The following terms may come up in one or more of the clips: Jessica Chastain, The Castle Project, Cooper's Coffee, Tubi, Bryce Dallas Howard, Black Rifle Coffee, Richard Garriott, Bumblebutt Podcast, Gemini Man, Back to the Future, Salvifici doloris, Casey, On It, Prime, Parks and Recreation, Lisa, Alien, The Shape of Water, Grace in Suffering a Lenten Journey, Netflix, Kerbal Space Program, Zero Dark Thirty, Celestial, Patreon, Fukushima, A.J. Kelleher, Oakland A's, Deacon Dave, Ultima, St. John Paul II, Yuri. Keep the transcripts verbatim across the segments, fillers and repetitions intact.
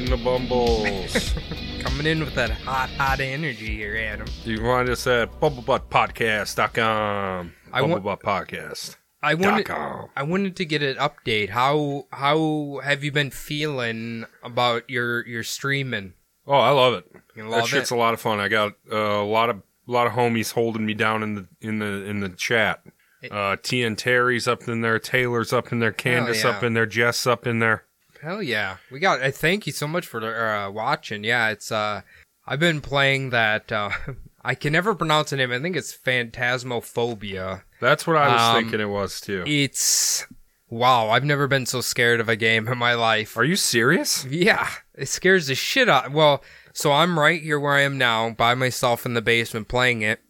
Join the Bumbles. Coming in with that hot, hot energy here, Adam. You can find us at Bubblebutt Podcast dot com. Bubblebutt Podcast dot com. I wanted, I wanted to get an update. How how have you been feeling about your, your streaming? Oh, I love it. You love that shit's it. A lot of fun. I got uh, a lot of a lot of homies holding me down in the in the in the chat. Uh, T and Terry's up in there. Taylor's up in there. Candace yeah. up in there. Jess up in there. Hell yeah! We got. Uh, thank you so much for uh, watching. Yeah, it's. Uh, I've been playing that. Uh, I can never pronounce the name. I think it's Phantasmophobia. That's what I was um, thinking it was, too. It's... Wow, I've never been so scared of a game in my life. Are you serious? Yeah. It scares the shit out... Well, so I'm right here where I am now, by myself in the basement playing it,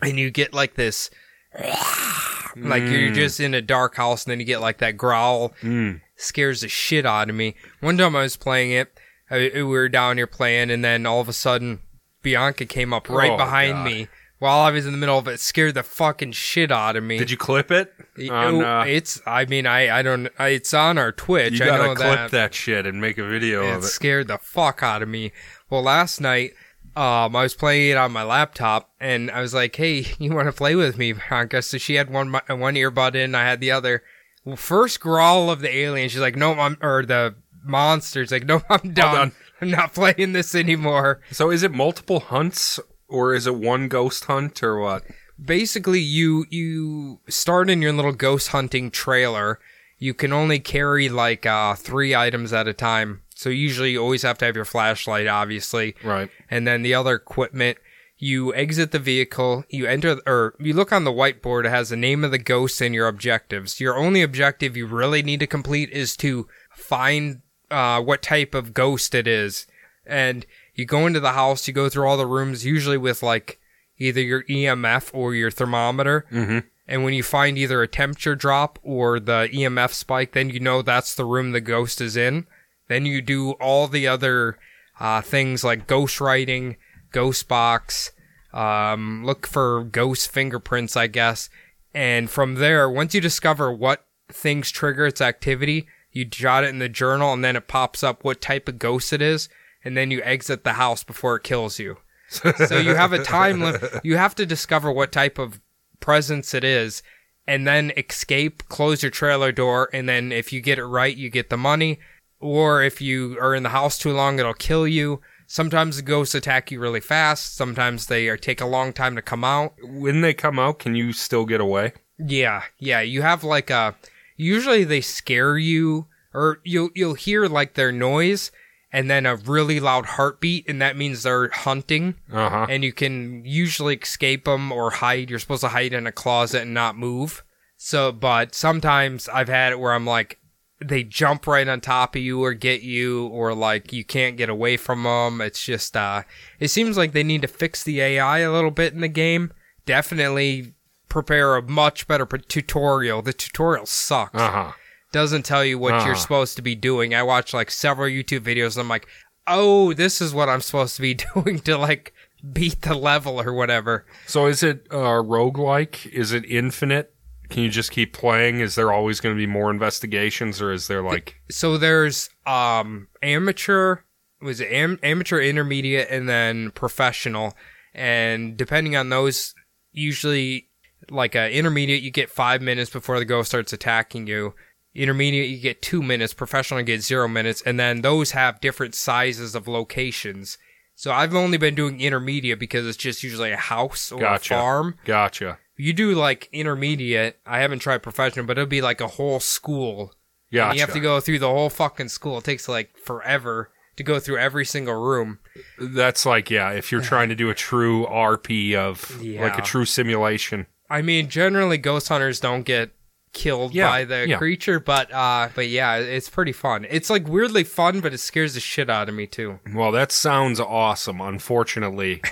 and you get like this... Mm. Like, you're just in a dark house, and then you get like that growl. Mm. Scares the shit out of me. One time I was playing it, I, we were down here playing, and then all of a sudden, Bianca came up right oh, behind God. me. While I was in the middle of it, scared the fucking shit out of me. Did you clip it? it on, uh, it's, I mean, I, I don't, I, it's on our Twitch. You gotta I know clip that. that shit and make a video it of it. It scared the fuck out of me. Well, last night, um, I was playing it on my laptop, and I was like, hey, you want to play with me, Bianca? So she had one, one earbud in, I had the other. Well, first growl of the alien, she's like, no, I'm, or the monster's like, no, I'm done. done. I'm not playing this anymore. So is it multiple hunts? Or is it one ghost hunt or what? Basically, you you start in your little ghost hunting trailer. You can only carry like uh, three items at a time. So usually you always have to have your flashlight, obviously. Right. And then the other equipment. You exit the vehicle. You enter, or you look on the whiteboard. It has the name of the ghost and your objectives. Your only objective you really need to complete is to find uh, what type of ghost it is. And... You go into the house, you go through all the rooms, usually with like either your E M F or your thermometer. Mm-hmm. And when you find either a temperature drop or the E M F spike, then you know that's the room the ghost is in. Then you do all the other uh, things like ghost writing, ghost box, um, look for ghost fingerprints, I guess. And from there, once you discover what things trigger its activity, you jot it in the journal and then it pops up what type of ghost it is. And then you exit the house before it kills you. So you have a time limit. You have to discover what type of presence it is and then escape, close your trailer door, and then if you get it right, you get the money. Or if you are in the house too long, it'll kill you. Sometimes the ghosts attack you really fast. Sometimes they are, take a long time to come out. When they come out, can you still get away? Yeah, yeah. You have like a... Usually they scare you, or you'll, you'll hear like their noise... And then a really loud heartbeat, and that means they're hunting. Uh-huh. And you can usually escape them or hide. You're supposed to hide in a closet and not move. So, but sometimes I've had it where I'm like, they jump right on top of you or get you, or like you can't get away from them. It's just, uh, it seems like they need to fix the A I a little bit in the game. Definitely prepare a much better p- tutorial. The tutorial sucks. Uh-huh. Doesn't tell you what uh. you're supposed to be doing. I watched like several YouTube videos and I'm like, oh, this is what I'm supposed to be doing to like beat the level or whatever. So is it uh, roguelike? Is it infinite? Can you just keep playing? Is there always going to be more investigations or is there like... So there's um amateur, was it am- amateur, intermediate, and then professional. And depending on those, usually like an intermediate, you get five minutes before the ghost starts attacking you. Intermediate, you get two minutes. Professional, you get zero minutes. And then those have different sizes of locations. So I've only been doing intermediate because it's just usually a house or gotcha. a farm. Gotcha. You do like intermediate. I haven't tried professional, but it'll be like a whole school. Yeah. Gotcha. You have to go through the whole fucking school. It takes like forever to go through every single room. That's like, yeah, if you're trying to do a true R P of yeah. like a true simulation. I mean, generally ghost hunters don't get killed yeah, by the yeah. creature, but uh but yeah, it's pretty fun. It's like weirdly fun, but it scares the shit out of me too. Well, that sounds awesome. Unfortunately,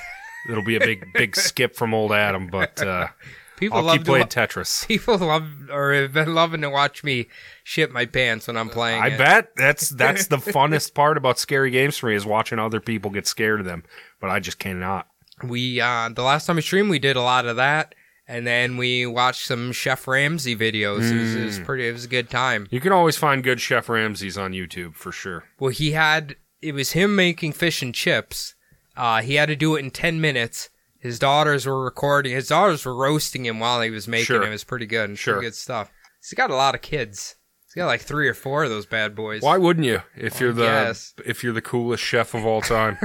it'll be a big big skip from old Adam, but uh people I'll love keep playing lo- Tetris. People love or have been loving to watch me shit my pants when I'm playing. I it. bet that's that's the funnest part about scary games for me is watching other people get scared of them, but I just cannot. We uh the last time we streamed, we did a lot of that. And then we watched some Chef Ramsay videos. Mm. It, was, it was pretty. It was a good time. You can always find good Chef Ramsays on YouTube for sure. Well, he had it was him making fish and chips. Uh, he had to do it in ten minutes. His daughters were recording. His daughters were roasting him while he was making sure. it. It was pretty good. Sure. Pretty good stuff. He's got a lot of kids. He's got like three or four of those bad boys. Why wouldn't you? If you're the yes. if you're the coolest chef of all time.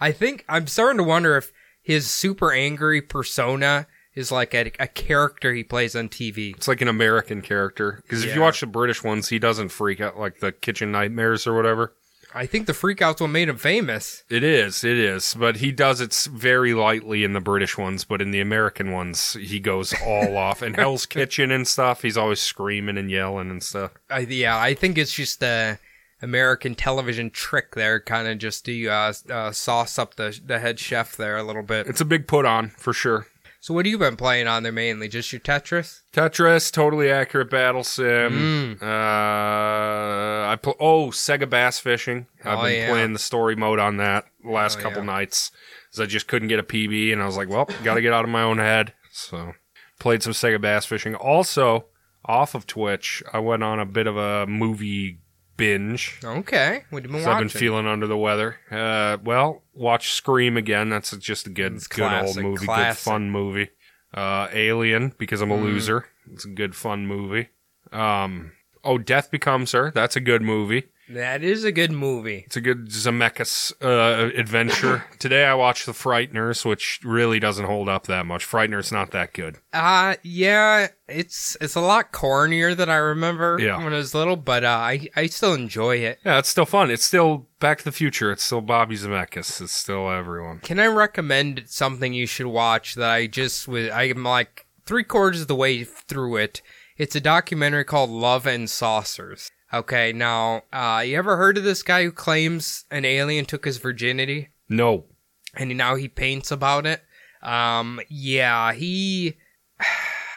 I think I'm starting to wonder if his super angry persona is like a, a character he plays on T V. It's like an American character. Because if yeah. you watch the British ones, he doesn't freak out like the Kitchen Nightmares or whatever. I think the freakouts what made him famous. It is, it is. But he does it very lightly in the British ones, but in the American ones, he goes all off. And Hell's Kitchen and stuff, he's always screaming and yelling and stuff. I, yeah, I think it's just the American television trick there, kind of just to uh, uh, sauce up the, the head chef there a little bit. It's a big put on, for sure. So what have you been playing on there mainly? Just your Tetris? Tetris, Totally Accurate Battle Sim. Mm. Uh, I pl- Oh, Sega Bass Fishing. I've oh, been yeah. playing the story mode on that the last oh, couple yeah. nights. Because I just couldn't get a P B, and I was like, well, got to get out of my own head. So played some Sega Bass Fishing. Also, off of Twitch, I went on a bit of a movie binge. Okay. What have you been watching? I've been feeling under the weather. Uh, well, watch Scream again. That's just a good, it's good classic, old movie. Classic. Good fun movie. Uh, Alien, because I'm a mm. loser. It's a good fun movie. Um, oh, Death Becomes Her. That's a good movie. That is a good movie. It's a good Zemeckis uh, adventure. Today I watched The Frighteners, which really doesn't hold up that much. Frighteners not that good. Uh, yeah, it's it's a lot cornier than I remember yeah. when I was little, but uh, I, I still enjoy it. Yeah, it's still fun. It's still Back to the Future. It's still Bobby Zemeckis. It's still everyone. Can I recommend something you should watch that I just was, I'm like three quarters of the way through it. It's a documentary called Love and Saucers. Okay, now, uh, you ever heard of this guy who claims an alien took his virginity? No. And now he paints about it? Um, yeah, he...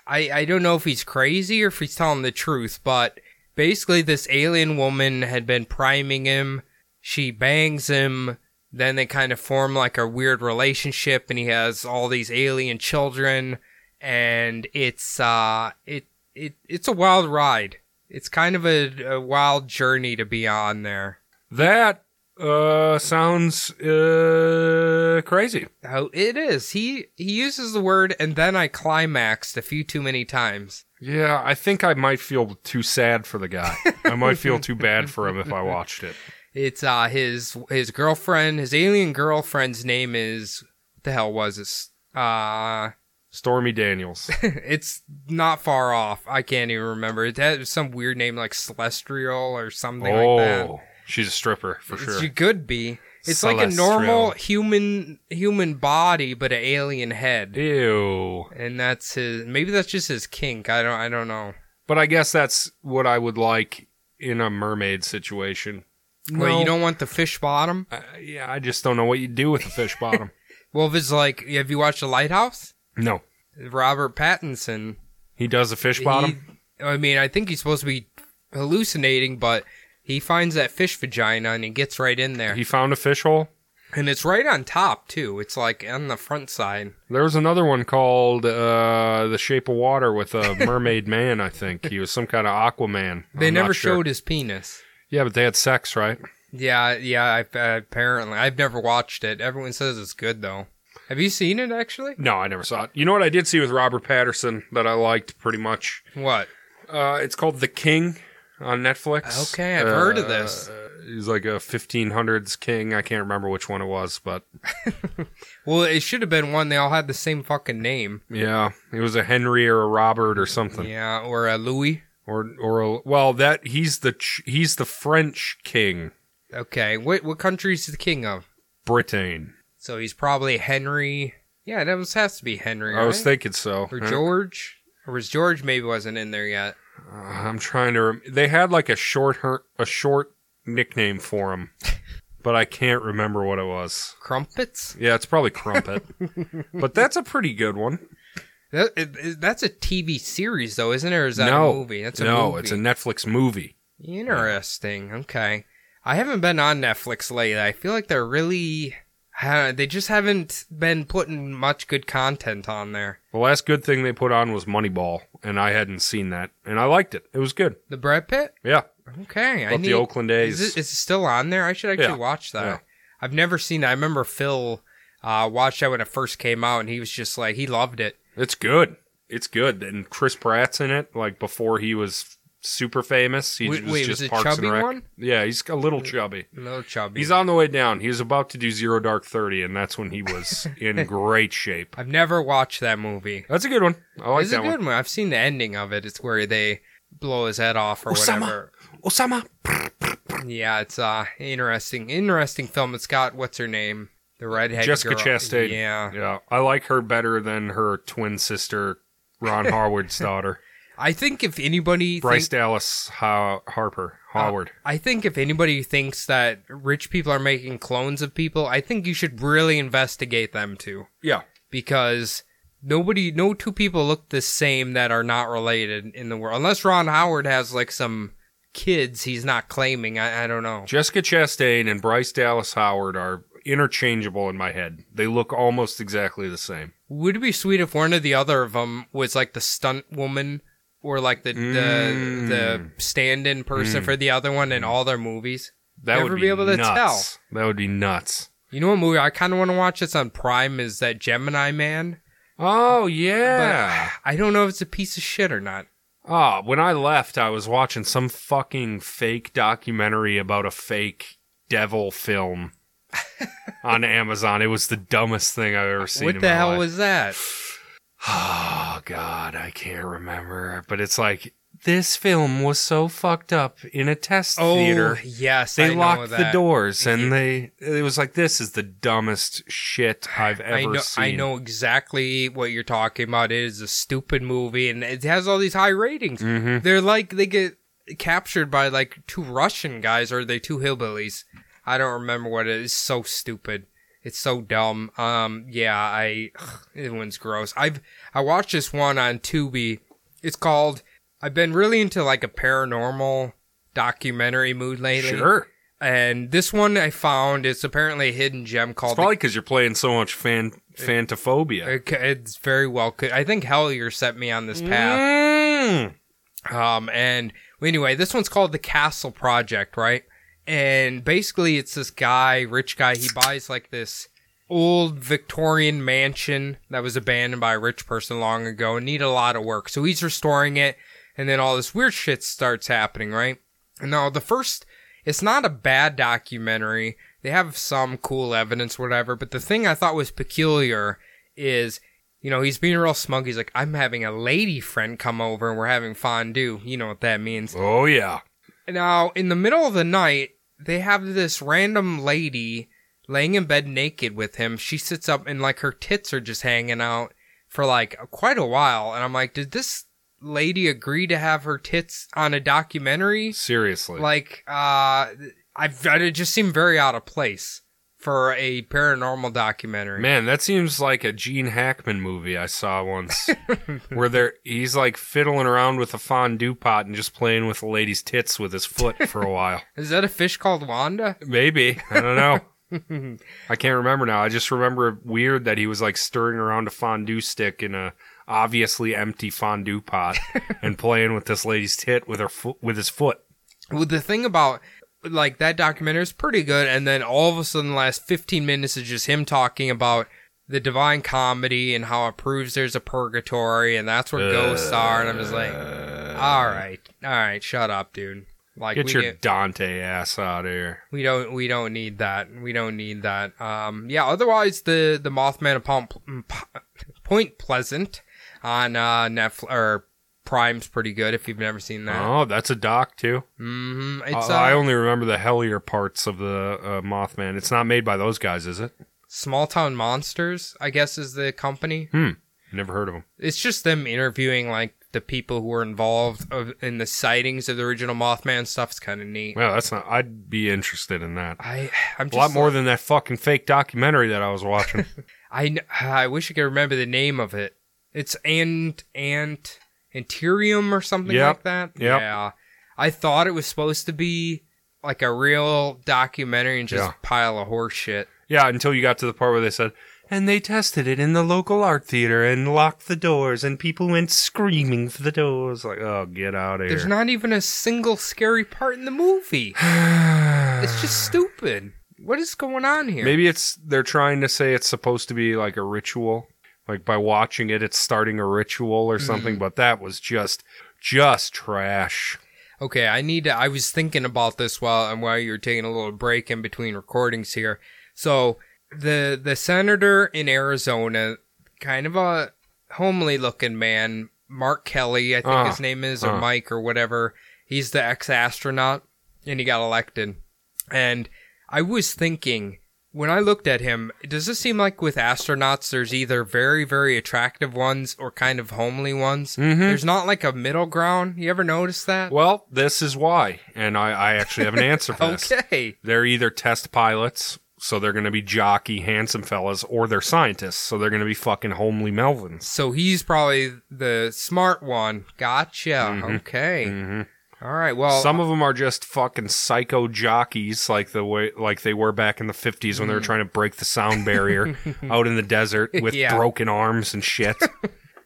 I, I don't know if he's crazy or if he's telling the truth, but basically this alien woman had been priming him. She bangs him. Then they kind of form like a weird relationship, and he has all these alien children. And it's, uh, it, it, it's a wild ride. It's kind of a, a wild journey to be on there. That uh, sounds uh, crazy. Oh, it is. He he uses the word, and then I climaxed a few too many times. Yeah, I think I might feel too sad for the guy. I might feel too bad for him if I watched it. It's uh, his his girlfriend, his alien girlfriend's name is, what the hell was it? Uh... Stormy Daniels. It's not far off. I can't even remember. It had some weird name like Celestial or something oh, like that. Oh, she's a stripper for sure. She could be. It's Celestial. Like a normal human human body, but an alien head. Ew. And that's his. Maybe that's just his kink. I don't. I don't know. But I guess that's what I would like in a mermaid situation. No. Well, you don't want the fish bottom. Uh, yeah, I just don't know what you do with the fish bottom. Well, if it's like, have you watched The Lighthouse? No. Robert Pattinson. He does a fish bottom? He, I mean, I think he's supposed to be hallucinating, but he finds that fish vagina and he gets right in there. He found a fish hole? And it's right on top, too. It's like on the front side. There was another one called uh, The Shape of Water with a mermaid man, I think. He was some kind of Aquaman. They I'm never sure. showed his penis. Yeah, but they had sex, right? Yeah, yeah, I, uh, apparently. I've never watched it. Everyone says it's good, though. Have you seen it, actually? No, I never saw it. You know what I did see with Robert Pattinson that I liked pretty much? What? Uh, it's called The King on Netflix. Okay, I've uh, heard of this. Uh, he's like a fifteen hundreds king. I can't remember which one it was, but... Well, it should have been one. They all had the same fucking name. Yeah, it was a Henry or a Robert or something. Yeah, or a Louis. Or, or a, well, that he's the ch- he's the French king. Okay, what, what country is he the king of? Britain. So he's probably Henry. Yeah, that was, has to be Henry, right? I was thinking so. Or George. Or was George maybe wasn't in there yet. Uh, I'm trying to... Rem- they had like a short her- a short nickname for him, but I can't remember what it was. Crumpets? Yeah, it's probably Crumpet. But that's a pretty good one. That, it, that's a T V series, though, isn't it? Or is that no, a movie? That's a no, movie. It's a Netflix movie. Interesting. Okay. I haven't been on Netflix lately. I feel like they're really... Uh, they just haven't been putting much good content on there. The last good thing they put on was Moneyball, and I hadn't seen that, and I liked it. It was good. The Brad Pitt? Yeah. Okay. About I need, the Oakland A's. Is it, is it still on there? I should actually yeah. watch that. Yeah. I've never seen it. I remember Phil uh, watched that when it first came out, and he was just like, he loved it. It's good. It's good. And Chris Pratt's in it, like before he was super famous. He wait, was wait, just was it Parks chubby and Rec. One? Yeah, he's a little chubby. A little chubby. He's on the way down. He was about to do Zero Dark Thirty, and that's when he was in great shape. I've never watched that movie. That's a good one. I like it's that one. It's a good one. I've seen the ending of it. It's where they blow his head off or Osama. whatever. Osama. Yeah, it's uh interesting, interesting film. It's got what's her name, the redhead Jessica girl. Chastain. Yeah, yeah. I like her better than her twin sister, Ron Howard's daughter. I think if anybody Bryce think, Dallas ha- Harper Howard. Uh, I think if anybody thinks that rich people are making clones of people, I think you should really investigate them too. Yeah, because nobody, no two people look the same that are not related in the world, unless Ron Howard has like some kids he's not claiming. I, I don't know. Jessica Chastain and Bryce Dallas Howard are interchangeable in my head. They look almost exactly the same. Would it be sweet if one or the other of them was like the stunt woman or like the mm. the, the stand-in person mm. for the other one in all their movies? That Never would be, be able to nuts. tell. That would be nuts. You know what movie I kind of want to watch? It's on Prime. Is that Gemini Man? Oh yeah. But I don't know if it's a piece of shit or not. Oh, when I left, I was watching some fucking fake documentary about a fake devil film on Amazon. It was the dumbest thing I've ever seen. What the hell life. was that? Oh, God, I can't remember. But it's like, this film was so fucked up in a test oh, theater. yes, They I locked know that. the doors, and they it was like, this is the dumbest shit I've ever I know, seen. I know exactly what you're talking about. It is a stupid movie, and it has all these high ratings. Mm-hmm. They're like, they get captured by like two Russian guys, or are they two hillbillies? I don't remember what it is. It's so stupid. It's so dumb. Um, yeah, I, ugh, it one's gross. I've, I watched this one on Tubi. It's called... I've been really into like a paranormal documentary mood lately. Sure. And this one I found, it's apparently a hidden gem called... It's probably because you're playing so much fan Phantasmophobia. It's very well... I think Hellier set me on this path. Mm. Um, and anyway, this one's called The Castle Project, right? And basically it's this guy, rich guy, he buys like this old Victorian mansion that was abandoned by a rich person long ago and needed a lot of work. So he's restoring it. And then all this weird shit starts happening, right? And now the first, it's not a bad documentary. They have some cool evidence, whatever. But the thing I thought was peculiar is, you know, he's being real smug. He's like, I'm having a lady friend come over and we're having fondue. You know what that means. Oh, yeah. Now, in the middle of the night, they have this random lady laying in bed naked with him. She sits up and like her tits are just hanging out for like quite a while. And I'm like, did this lady agree to have her tits on a documentary? Seriously. Like, uh, I've, it just seemed very out of place for a paranormal documentary. Man, that seems like a Gene Hackman movie I saw once where there he's like fiddling around with a fondue pot and just playing with a lady's tits with his foot for a while. Is that a fish called Wanda? Maybe. I don't know. I can't remember now. I just remember weird that he was like stirring around a fondue stick in a obviously empty fondue pot and playing with this lady's tit with her fo- with his foot. Well, the thing about like that documentary is pretty good, and then all of a sudden, the last fifteen minutes is just him talking about the Divine Comedy and how it proves there's a purgatory and that's where uh, ghosts are. And I'm just like, all right, all right, shut up, dude. Like, get we your get, Dante ass out of here. We don't. We don't need that. We don't need that. Um. Yeah. Otherwise, the the Mothman of Point Pleasant on uh, Netflix or Prime's pretty good if you've never seen that. Oh, that's a doc too. Mm-hmm. It's, uh, uh, I only remember the hellier parts of the uh, Mothman. It's not made by those guys, is it? Small Town Monsters, I guess, is the company. Hmm. Never heard of them. It's just them interviewing like the people who were involved of, in the sightings of the original Mothman stuff. It's kind of neat. Well, that's not. I'd be interested in that. I, I'm just a lot like, more than that fucking fake documentary that I was watching. I, I wish I could remember the name of it. It's Ant Ant Anterium or something yep. like that. Yep. Yeah, I thought it was supposed to be like a real documentary and just yeah. a pile of horse shit. Yeah, until you got to the part where they said, and they tested it in the local art theater and locked the doors, and people went screaming for the doors, like, oh, get out of here. There's not even a single scary part in the movie. It's just stupid. What is going on here? Maybe it's they're trying to say it's supposed to be like a ritual. Like, by watching it, it's starting a ritual or something, mm. but that was just, just trash. Okay, I need to, I was thinking about this while, while you were taking a little break in between recordings here. So, the, the senator in Arizona, kind of a homely-looking man, Mark Kelly, I think uh, his name is, or uh. Mike, or whatever. He's the ex-astronaut, and he got elected. And I was thinking, when I looked at him, does this seem like with astronauts, there's either very, very attractive ones or kind of homely ones? Mm-hmm. There's not like a middle ground. You ever notice that? Well, this is why. And I, I actually have an answer for this. Okay. They're either test pilots, so they're going to be jockey, handsome fellas, or they're scientists, so they're going to be fucking homely Melvins. So he's probably the smart one. Gotcha. Mm-hmm. Okay. Mm-hmm. All right, well... Some of them are just fucking psycho jockeys, like the way, like they were back in the fifties when mm. they were trying to break the sound barrier out in the desert with yeah. broken arms and shit.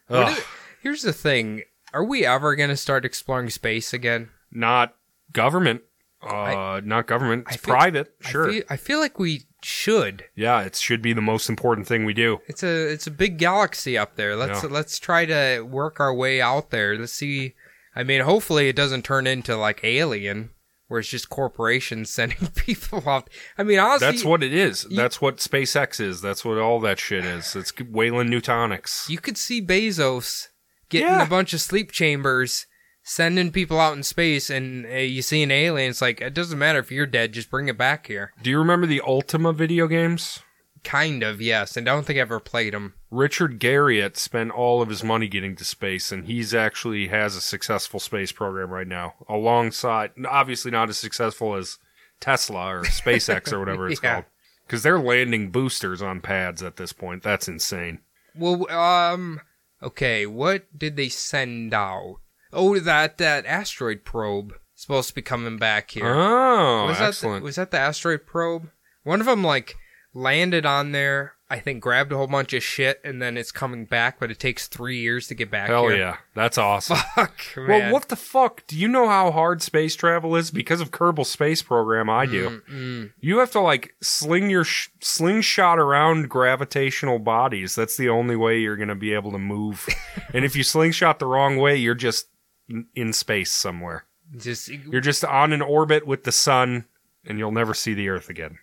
Ugh. Is, here's the thing. Are we ever going to start exploring space again? Not government. Uh, I, not government. It's feel, private, sure. I feel, I feel like we should. Yeah, it should be the most important thing we do. It's a it's a big galaxy up there. Let's yeah. Let's try to work our way out there. Let's see... I mean, hopefully it doesn't turn into, like, Alien, where it's just corporations sending people off. I mean, honestly... That's what it is. You, That's what SpaceX is. That's what all that shit is. It's Whalen Newtonics. You could see Bezos getting yeah. a bunch of sleep chambers, sending people out in space, and uh, you see an alien, it's like, it doesn't matter if you're dead, just bring it back here. Do you remember the Ultima video games? Kind of, yes, and I don't think I ever played them. Richard Garriott spent all of his money getting to space, and he's actually has a successful space program right now, alongside, obviously not as successful as Tesla or SpaceX or whatever it's yeah. called, because they're landing boosters on pads at this point. That's insane. Well, um, okay, what did they send out? Oh, that, that asteroid probe is supposed to be coming back here. Oh, was excellent. That the, was that the asteroid probe? One of them, like, landed on there, I think grabbed a whole bunch of shit, and then it's coming back, but it takes three years to get back Hell here. Hell yeah. That's awesome. Fuck, man. Well, what the fuck? Do you know how hard space travel is? Because of Kerbal Space Program, I do. Mm-mm. You have to, like, sling your sh- slingshot around gravitational bodies. That's the only way you're going to be able to move. And if you slingshot the wrong way, you're just in space somewhere. Just You're just on an orbit with the sun, and you'll never see the Earth again.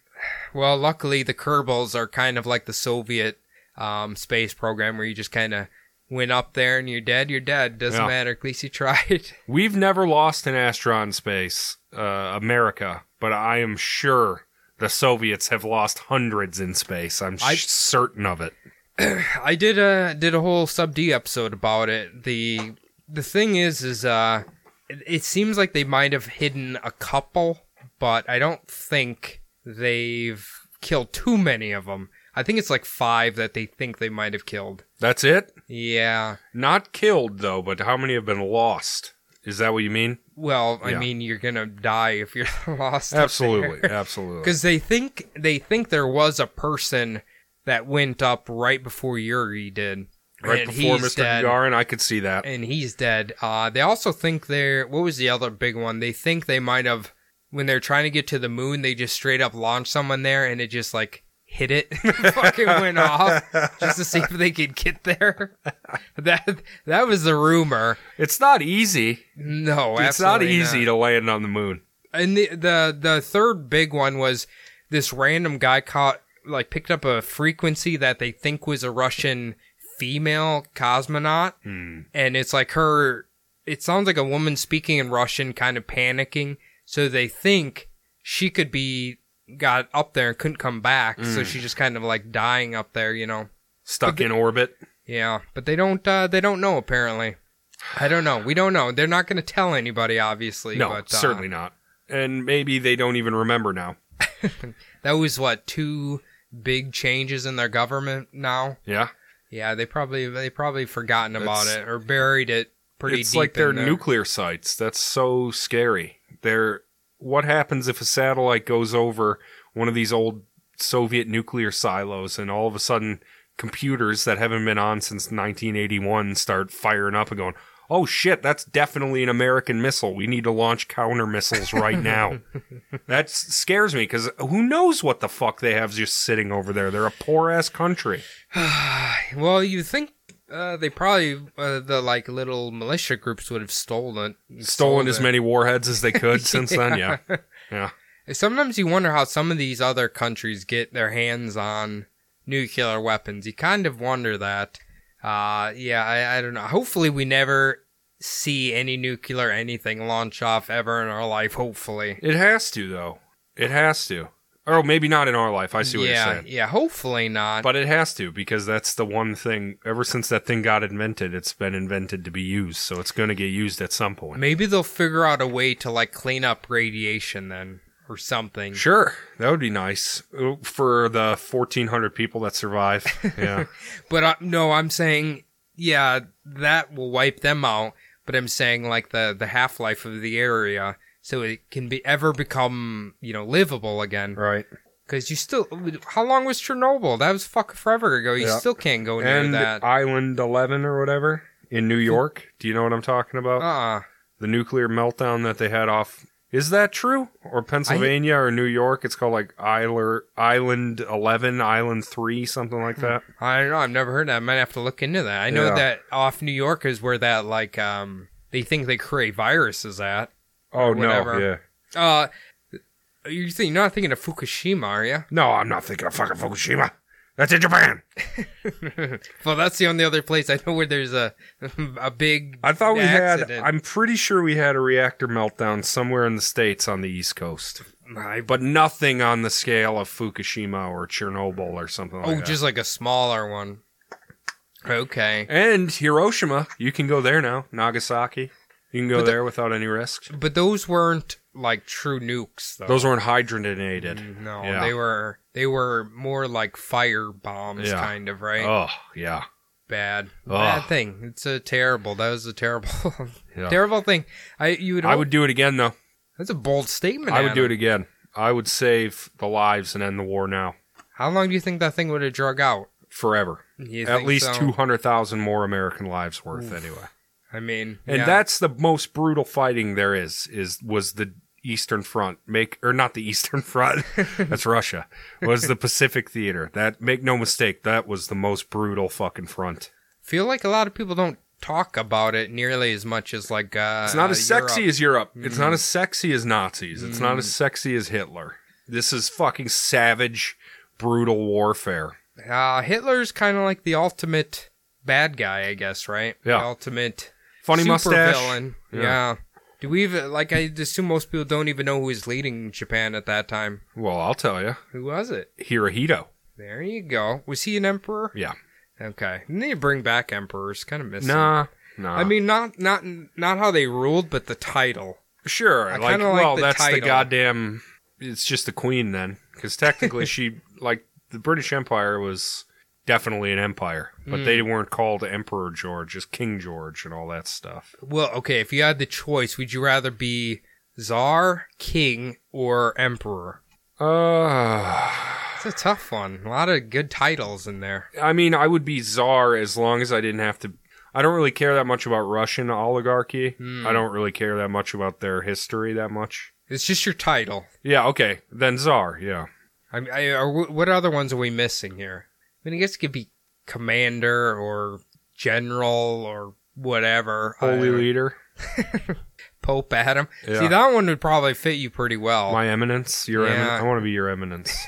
Well, luckily, the Kerbals are kind of like the Soviet um, space program where you just kind of went up there and you're dead, you're dead. Doesn't yeah. matter. At least you tried. We've never lost an astronaut in space, uh, America, but I am sure the Soviets have lost hundreds in space. I'm I, certain of it. I did a, did a whole Sub-D episode about it. The the thing is, is uh, it, it seems like they might have hidden a couple, but I don't think... They've killed too many of them. I think it's like five that they think they might have killed. That's it? Yeah. Not killed, though, but how many have been lost? Is that what you mean? Well, yeah. I mean, you're going to die if you're lost. Absolutely, absolutely. Because they think, they think there was a person that went up right before Yuri did. Right and before Mister Dead. Yarin, I could see that. And he's dead. Uh, they also think they're... What was the other big one? They think they might have... When they're trying to get to the moon, they just straight up launch someone there, and it just, like, hit it and fucking went off just to see if they could get there. That that was the rumor. It's not easy. No, it's not easy not. to land on the moon. And the, the the third big one was this random guy caught, like, picked up a frequency that they think was a Russian female cosmonaut, mm. and it's like her. It sounds like a woman speaking in Russian, kind of panicking. So they think she could be got up there and couldn't come back. Mm. So she's just kind of like dying up there, you know, stuck they, in orbit. Yeah, but they don't uh, they don't know apparently. I don't know. We don't know. They're not going to tell anybody, obviously. No, but, uh, certainly not. And maybe they don't even remember now. That was what two big changes in their government now. Yeah, yeah. They probably they probably forgotten about it's, it or buried it pretty. It's deep like their in there. Nuclear sites. That's so scary. There, what happens if a satellite goes over one of these old Soviet nuclear silos, and all of a sudden computers that haven't been on since nineteen eighty-one start firing up and going, oh shit, that's definitely an American missile. We need to launch counter missiles right now. That scares me because who knows what the fuck they have just sitting over there. They're a poor ass country. Well, you think uh, they probably, uh, the like little militia groups would have stolen. Stolen, stolen as many warheads as they could since yeah. then, yeah. Yeah. Sometimes you wonder how some of these other countries get their hands on nuclear weapons. You kind of wonder that. Uh, yeah, I, I don't know. Hopefully we never see any nuclear anything launch off ever in our life, hopefully. It has to, though. It has to. Or maybe not in our life. I see what yeah, you're saying. Yeah, hopefully not. But it has to, because that's the one thing, ever since that thing got invented, it's been invented to be used, so it's going to get used at some point. Maybe they'll figure out a way to, like, clean up radiation then, or something. Sure. That would be nice. For the fourteen hundred people that survive. Yeah. But uh, no, I'm saying, yeah, that will wipe them out. But I'm saying like the, the half-life of the area. So it can be ever become, you know, livable again. Right. Because you still, how long was Chernobyl? That was fuck forever ago. You yeah. still can't go near and that. Island eleven or whatever in New York. Do you know what I'm talking about? Uh-uh. The nuclear meltdown that they had off. Is that true? Or Pennsylvania I, or New York? It's called like Isler, Island eleven, Island three, something like that. I don't know. I've never heard that. I might have to look into that. I know yeah. that off New York is where that like um they think they create viruses at. Oh, no. Yeah. Uh, you think, you're not thinking of Fukushima, are you? No, I'm not thinking of fucking Fukushima. That's in Japan. Well, that's the only other place I know where there's a a big I thought we accident. had, I'm pretty sure we had a reactor meltdown somewhere in the States on the East Coast. I, but nothing on the scale of Fukushima or Chernobyl or something like oh, that. Oh, just like a smaller one. Okay. And Hiroshima. You can go there now. Nagasaki. You can go the, there without any risks. But those weren't like true nukes, though. Those weren't hydrogenated. No, yeah. they were they were more like fire bombs, yeah. kind of, right? Oh, yeah. Bad, oh. bad thing. It's a terrible. That was a terrible, yeah. terrible thing. I you would. I would do it again, though. That's a bold statement. I would do it again. I would save the lives and end the war now. How long do you think that thing would have drug out? Forever. You At least so? two hundred thousand more American lives worth, Oof. anyway. I mean, and yeah. that's the most brutal fighting there is. Is was the Eastern Front make or not the Eastern Front? That's Russia. Was the Pacific Theater? That make no mistake, that was the most brutal fucking front. Feel like a lot of people don't talk about it nearly as much as like. Uh, it's not as sexy as Europe. Mm. It's not as sexy as Nazis. It's mm. not as sexy as Hitler. This is fucking savage, brutal warfare. Uh, Hitler's kind of like the ultimate bad guy, I guess. Right? Yeah. The ultimate. Funny Super mustache. Villain. Yeah. yeah. Do we even, like, I assume most people don't even know who was leading Japan at that time. Well, I'll tell you. Who was it? Hirohito. There you go. Was he an emperor? Yeah. Okay. And they bring back emperors. Kind of missing. Nah. Nah. I mean, not not not how they ruled, but the title. Sure. I like, like, well, the that's title. the goddamn, it's just the queen then. Because technically she, like, the British Empire was definitely an empire, but mm. they weren't called Emperor George, just King George and all that stuff. Well, okay, if you had the choice, would you rather be Tsar, King, or Emperor? Uh, it's a tough one. A lot of good titles in there. I mean, I would be Tsar as long as I didn't have to. I don't really care that much about Russian oligarchy. Mm. I don't really care that much about their history that much. It's just your title. Yeah, okay, then Tsar, yeah. I, I, are, what other ones are we missing here? I mean, I guess it could be commander or general or whatever. Holy leader. Pope Adam. Yeah. See, that one would probably fit you pretty well. My eminence. Your yeah. eminence. I want to be your eminence.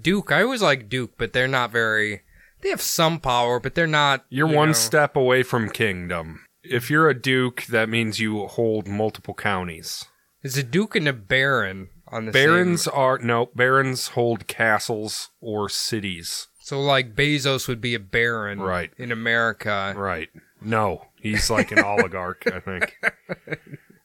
Duke. I always like Duke, but they're not very... They have some power, but they're not... You're you one know. step away from kingdom. If you're a duke, that means you hold multiple counties. Is a duke and a baron... On the barons same. are no barons hold castles or cities. So like Bezos would be a baron, right. in America, right? No, he's like an oligarch, I think.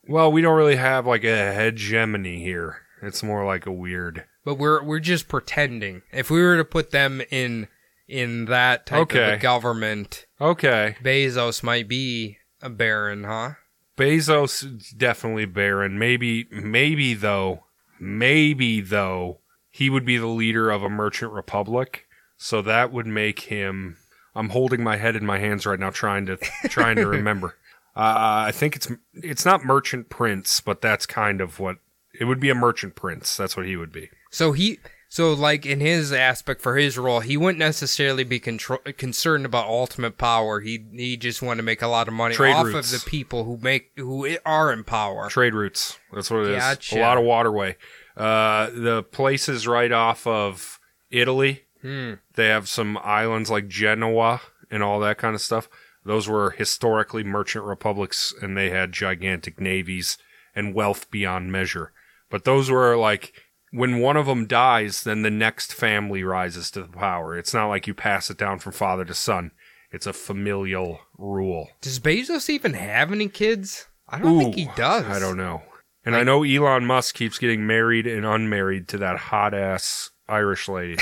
Well, we don't really have like a hegemony here. It's more like a weird. But we're we're just pretending. If we were to put them in in that type okay. of a government, okay, Bezos might be a baron, huh? Bezos definitely baron. Maybe maybe though. Maybe, though, he would be the leader of a merchant republic. So that would make him... I'm holding my head in my hands right now trying to trying to remember. Uh, I think it's it's not merchant prince, but that's kind of what... It would be a merchant prince. That's what he would be. So he... So, like, in his aspect for his role, he wouldn't necessarily be contro- concerned about ultimate power. He he just wanted to make a lot of money Trade off routes. Of the people who make who are in power. Trade routes. That's what it gotcha. Is. A lot of waterway. Uh, the places right off of Italy, hmm. they have some islands like Genoa and all that kind of stuff. Those were historically merchant republics, and they had gigantic navies and wealth beyond measure. But those were, like... When one of them dies, then the next family rises to the power. It's not like you pass it down from father to son. It's a familial rule. Does Bezos even have any kids? I don't Ooh, think he does. I don't know. And like, I know Elon Musk keeps getting married and unmarried to that hot-ass Irish lady,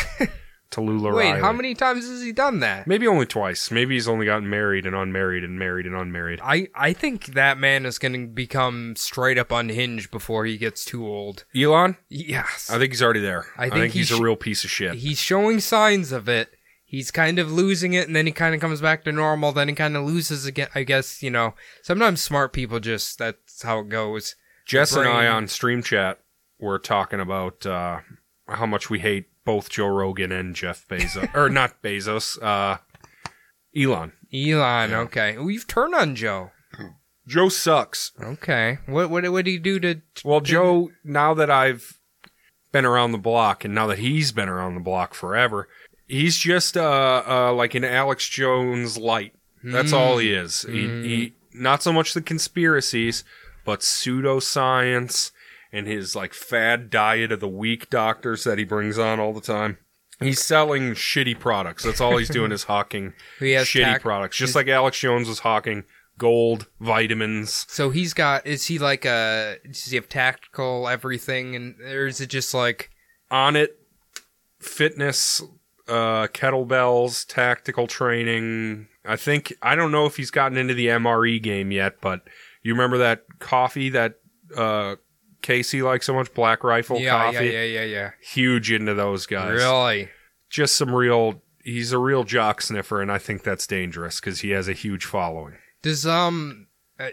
Tallulah Riley. Wait, how many times has he done that? Maybe only twice. Maybe he's only gotten married and unmarried and married and unmarried. I, I think that man is going to become straight up unhinged before he gets too old. Elon? Yes. I think he's already there. I think, I think he's, he's a real piece of shit. He's showing signs of it. He's kind of losing it, and then he kind of comes back to normal. Then he kind of loses again. I guess, you know, sometimes smart people just, that's how it goes. Jess and I on Stream Chat were talking about uh, how much we hate both Joe Rogan and Jeff Bezos. Or not Bezos. Uh, Elon. Elon, okay. Well, you've turned on Joe. Joe sucks. Okay. What What did he do to... Well, to... Joe, now that I've been around the block, and now that he's been around the block forever, he's just uh, uh, like an Alex Jones light. That's mm. all he is. Mm. He, he not so much the conspiracies, but pseudoscience... and his, like, fad diet of the weak doctors that he brings on all the time. He's selling shitty products. That's all he's doing is hawking shitty tac- products. Just like Alex Jones was hawking gold, vitamins. So he's got, is he like a, does he have tactical everything? And, or is it just like... On It, fitness, uh, kettlebells, tactical training. I think, I don't know if he's gotten into the M R E game yet, but you remember that coffee that... uh Casey likes so much, Black Rifle yeah, coffee. Yeah, yeah, yeah, yeah. Huge into those guys. Really? Just some real, he's a real jock sniffer, and I think that's dangerous because he has a huge following. Does, um,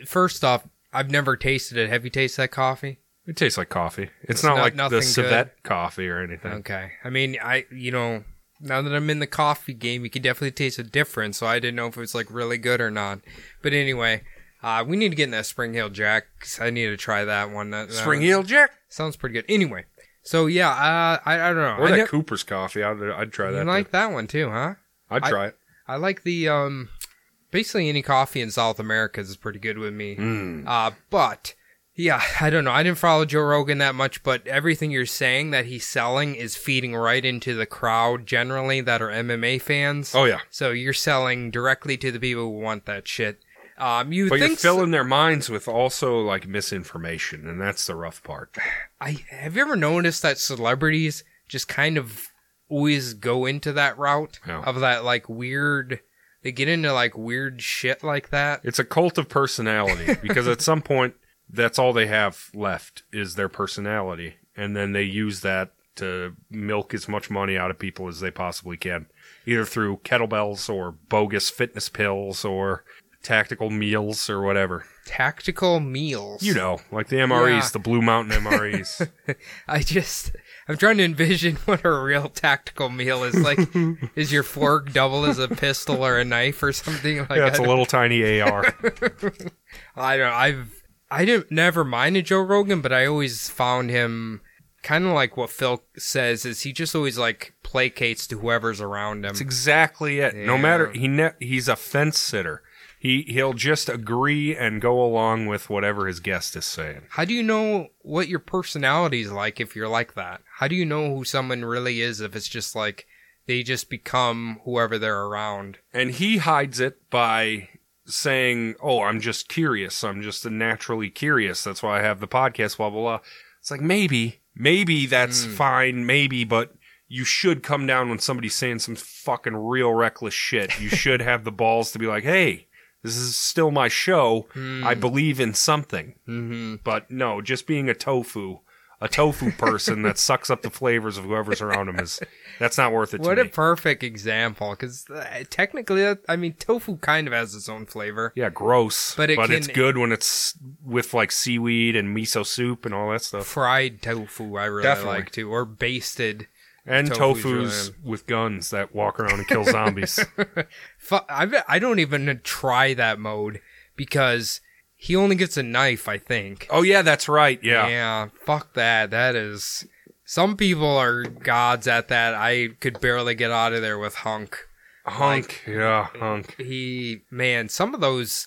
first off, I've never tasted it. Have you tasted that coffee? It tastes like coffee. It's, it's not, not like the civet coffee or anything. Okay. I mean, I, you know, now that I'm in the coffee game, you can definitely taste a difference, so I didn't know if it was like really good or not. But anyway... Uh, we need to get in that Spring Hill Jack, because I need to try that one. That, that Spring Hill Jack? Sounds pretty good. Anyway, so yeah, uh, I, I don't know. Or I that ne- Cooper's coffee. I'd, I'd try that. You like too. That one too, huh? I'd I, try it. I like the, um, basically any coffee in South America is pretty good with me. Mm. Uh, but, yeah, I don't know. I didn't follow Joe Rogan that much, but everything you're saying that he's selling is feeding right into the crowd generally that are M M A fans. Oh, yeah. So you're selling directly to the people who want that shit. Um, you but think you're filling so- their minds with also, like, misinformation, and that's the rough part. I have you ever noticed that celebrities just kind of always go into that route no. of that, like, weird... They get into, like, weird shit like that? It's a cult of personality, because at some point, that's all they have left is their personality, and then they use that to milk as much money out of people as they possibly can, either through kettlebells or bogus fitness pills or... Tactical meals or whatever. Tactical meals. You know, like the M R Es, yeah. The Blue Mountain M R Es. I just, I'm trying to envision what a real tactical meal is. Like, is your fork double as a pistol or a knife or something? Like, yeah, it's a little tiny A R. I don't know. I've, I didn't, never minded Joe Rogan, but I always found him kind of like what Phil says is he just always like placates to whoever's around him. That's exactly it. Yeah. No matter, he ne- he's a fence sitter. He, he'll just agree and go along with whatever his guest is saying. How do you know what your personality is like if you're like that? How do you know who someone really is if it's just like they just become whoever they're around? And he hides it by saying, oh, I'm just curious. I'm just naturally curious. That's why I have the podcast, blah, blah, blah. It's like, maybe, maybe that's mm. fine, maybe, but... You should come down when somebody's saying some fucking real reckless shit. You should have the balls to be like, hey... This is still my show. Mm. I believe in something. Mm-hmm. But no, just being a tofu, a tofu person that sucks up the flavors of whoever's around him is, that's not worth it to me. What a perfect example, because technically, I mean, tofu kind of has its own flavor. Yeah, gross, but, it but can, it's good when it's with like seaweed and miso soup and all that stuff. Fried tofu, I really Definitely. like too, or basted. And tofus really... with guns that walk around and kill zombies. I don't even try that mode because he only gets a knife, I think. Oh, yeah, that's right. Yeah. Yeah, fuck that. That is... Some people are gods at that. I could barely get out of there with Hunk. Hunk, like, yeah, Hunk. He... Man, some of those...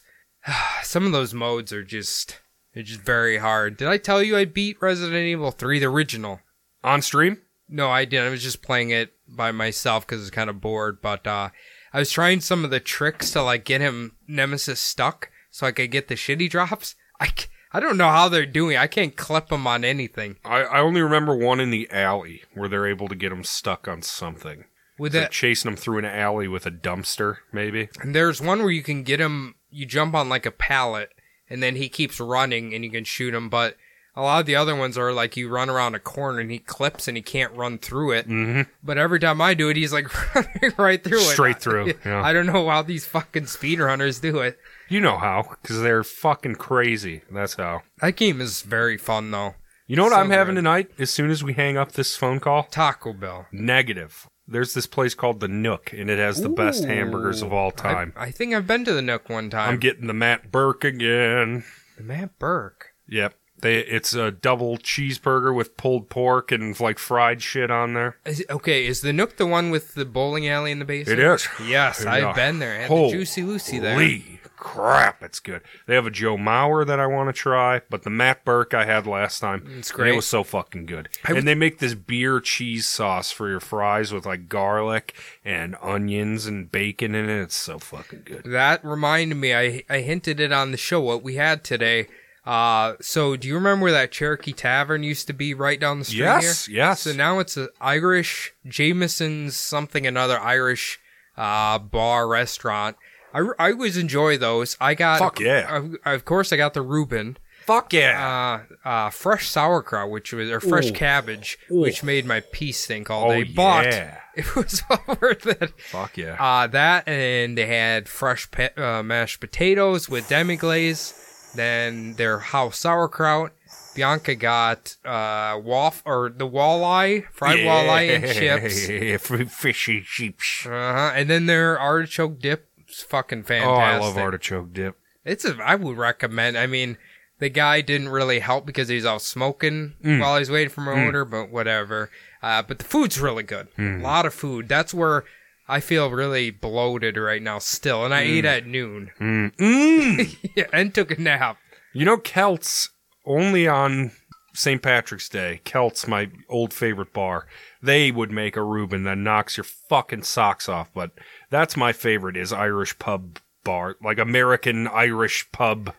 Some of those modes are just... They're just very hard. Did I tell you I beat Resident Evil three, the original? On stream? No, I didn't. I was just playing it by myself because I was kind of bored, but uh, I was trying some of the tricks to, like, get him, Nemesis, stuck so I could get the shitty drops. I, c- I don't know how they're doing. I can't clip him on anything. I, I only remember one in the alley where they're able to get him stuck on something. With that, chasing him through an alley with a dumpster, maybe. And there's one where you can get him, you jump on, like, a pallet, and then he keeps running, and you can shoot him, but... A lot of the other ones are like you run around a corner and he clips and he can't run through it. Mm-hmm. But every time I do it, he's like running right through it. Straight through. Yeah. I don't know how these fucking speedrunners do it. You know how, because they're fucking crazy. That's how. That game is very fun, though. You know what so I'm having good. tonight as soon as we hang up this phone call? Taco Bell. Negative. There's this place called The Nook, and it has the Ooh, best hamburgers of all time. I, I think I've been to The Nook one time. I'm getting the Matt Burke again. The Matt Burke? Yep. They, it's a double cheeseburger with pulled pork and like fried shit on there. Is it, okay, is the Nook the one with the bowling alley in the basement? It is. Yes, yeah. I've been there. I had Holy the Juicy Lucy there. Holy crap, it's good. They have a Joe Mauer that I want to try, but the Matt Burke I had last time. It's great. And it was so fucking good. W- and they make this beer cheese sauce for your fries with like garlic and onions and bacon in it. It's so fucking good. That reminded me, I, I hinted it on the show what we had today. Uh, so do you remember where that Cherokee Tavern used to be right down the street yes, here? Yes, yes. So now it's an Irish, Jameson's something another Irish, uh, bar restaurant. I, I always enjoy those. I got, Fuck yeah. I, of course I got the Reuben. Fuck yeah. Uh, uh, fresh sauerkraut, which was, or fresh Ooh. cabbage, Ooh. which made my peace think all day. Oh, but yeah. It was all worth it. Fuck yeah. Uh, that and they had fresh pe- uh, mashed potatoes with demi-glaze. Then their house sauerkraut. Bianca got uh, waff or the walleye, fried yeah. walleye and chips, fish and chips. Uh huh. And then their artichoke dip is fucking fantastic. Oh, I love artichoke dip. It's a. I would recommend. I mean, the guy didn't really help because he's out smoking mm. while he's waiting for my mm. order, but whatever. Uh, but the food's really good. Mm. A lot of food. That's where. I feel really bloated right now still, and I mm. ate at noon. Mm. Mm. yeah, and took a nap. You know, Kelt's, only on Saint Patrick's Day, Kelt's, my old favorite bar, they would make a Reuben that knocks your fucking socks off, but that's my favorite is Irish pub bar. Like, American Irish pub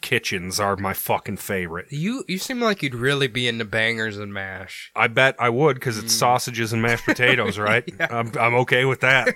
kitchens are my fucking favorite. You you seem like you'd really be into bangers and mash. I bet I would, because it's mm. sausages and mashed potatoes, right? yeah. I'm I'm okay with that.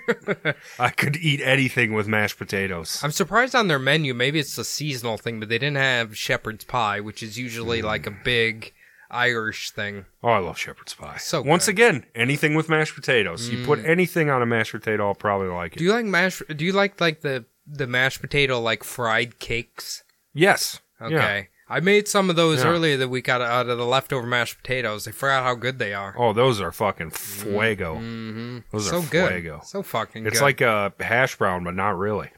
I could eat anything with mashed potatoes. I'm surprised on their menu, maybe it's a seasonal thing, but they didn't have shepherd's pie, which is usually mm. like a big Irish thing. Oh, I love shepherd's pie. So good. Once again, anything with mashed potatoes. Mm. You put anything on a mashed potato, I'll probably like it. Do you like mash? Do you like like the the mashed potato like fried cakes? Yes. Okay. Yeah. I made some of those yeah. earlier that we got out of the leftover mashed potatoes. I forgot how good they are. Oh, those are fucking fuego. Mm-hmm. Those so are fuego. Good. So fucking it's good. It's like a hash brown, but not really.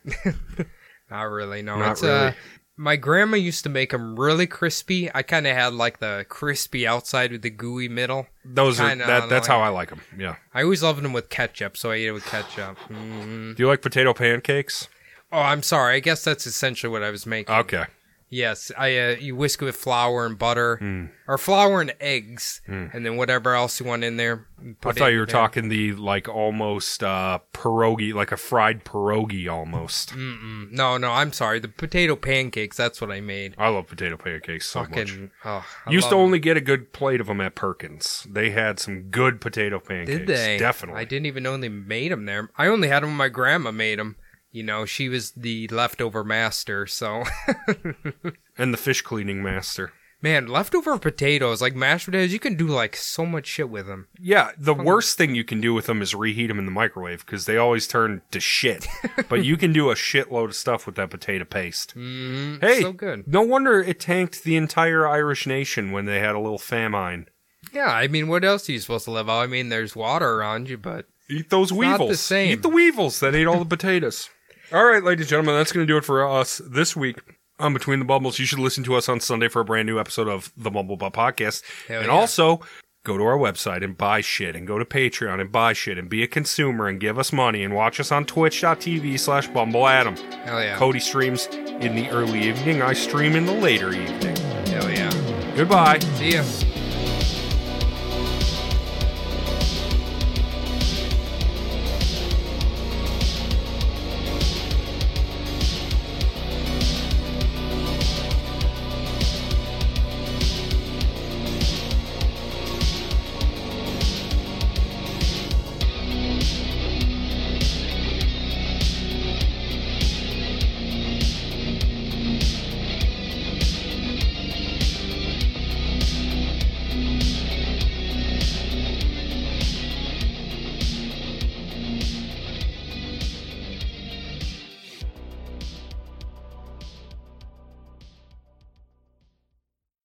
not really, no. Not it's, really. Uh, my grandma used to make them really crispy. I kind of had like the crispy outside with the gooey middle. Those kinda, are that, That's how I like them, yeah. I always loved them with ketchup, so I ate it with ketchup. Mm-hmm. Do you like potato pancakes? Oh, I'm sorry. I guess that's essentially what I was making. Okay. Yes, I uh, you whisk it with flour and butter, mm. or flour and eggs, mm. and then whatever else you want in there. I thought you were there. talking the like almost uh, pierogi, like a fried pierogi almost. Mm-mm. No, no, I'm sorry. The potato pancakes, that's what I made. I love potato pancakes so Fucking, much. Oh, I used to them. only get a good plate of them at Perkins. They had some good potato pancakes. Did they? Definitely. I didn't even know they made them there. I only had them when my grandma made them. You know, she was the leftover master, so... and the fish cleaning master. Man, leftover potatoes, like mashed potatoes, you can do like so much shit with them. Yeah, the worst thing you can do with them is reheat them in the microwave because they always turn to shit. But you can do a shitload of stuff with that potato paste. Mm, hey, so good. No wonder it tanked the entire Irish nation when they had a little famine. Yeah, I mean, what else are you supposed to live on? I mean, there's water around you, but eat those weevils. Not the same. Eat the weevils that ate all the potatoes. All right, ladies and gentlemen, that's going to do it for us this week. On Between the Bumbles, you should listen to us on Sunday for a brand new episode of the Bumblebutt Podcast. Hell and yeah. Also, go to our website and buy shit, and go to Patreon and buy shit, and be a consumer and give us money, and watch us on twitch.tv slash bumbleadam. Hell yeah. Cody streams in the early evening. I stream in the later evening. Hell yeah. Goodbye. See ya.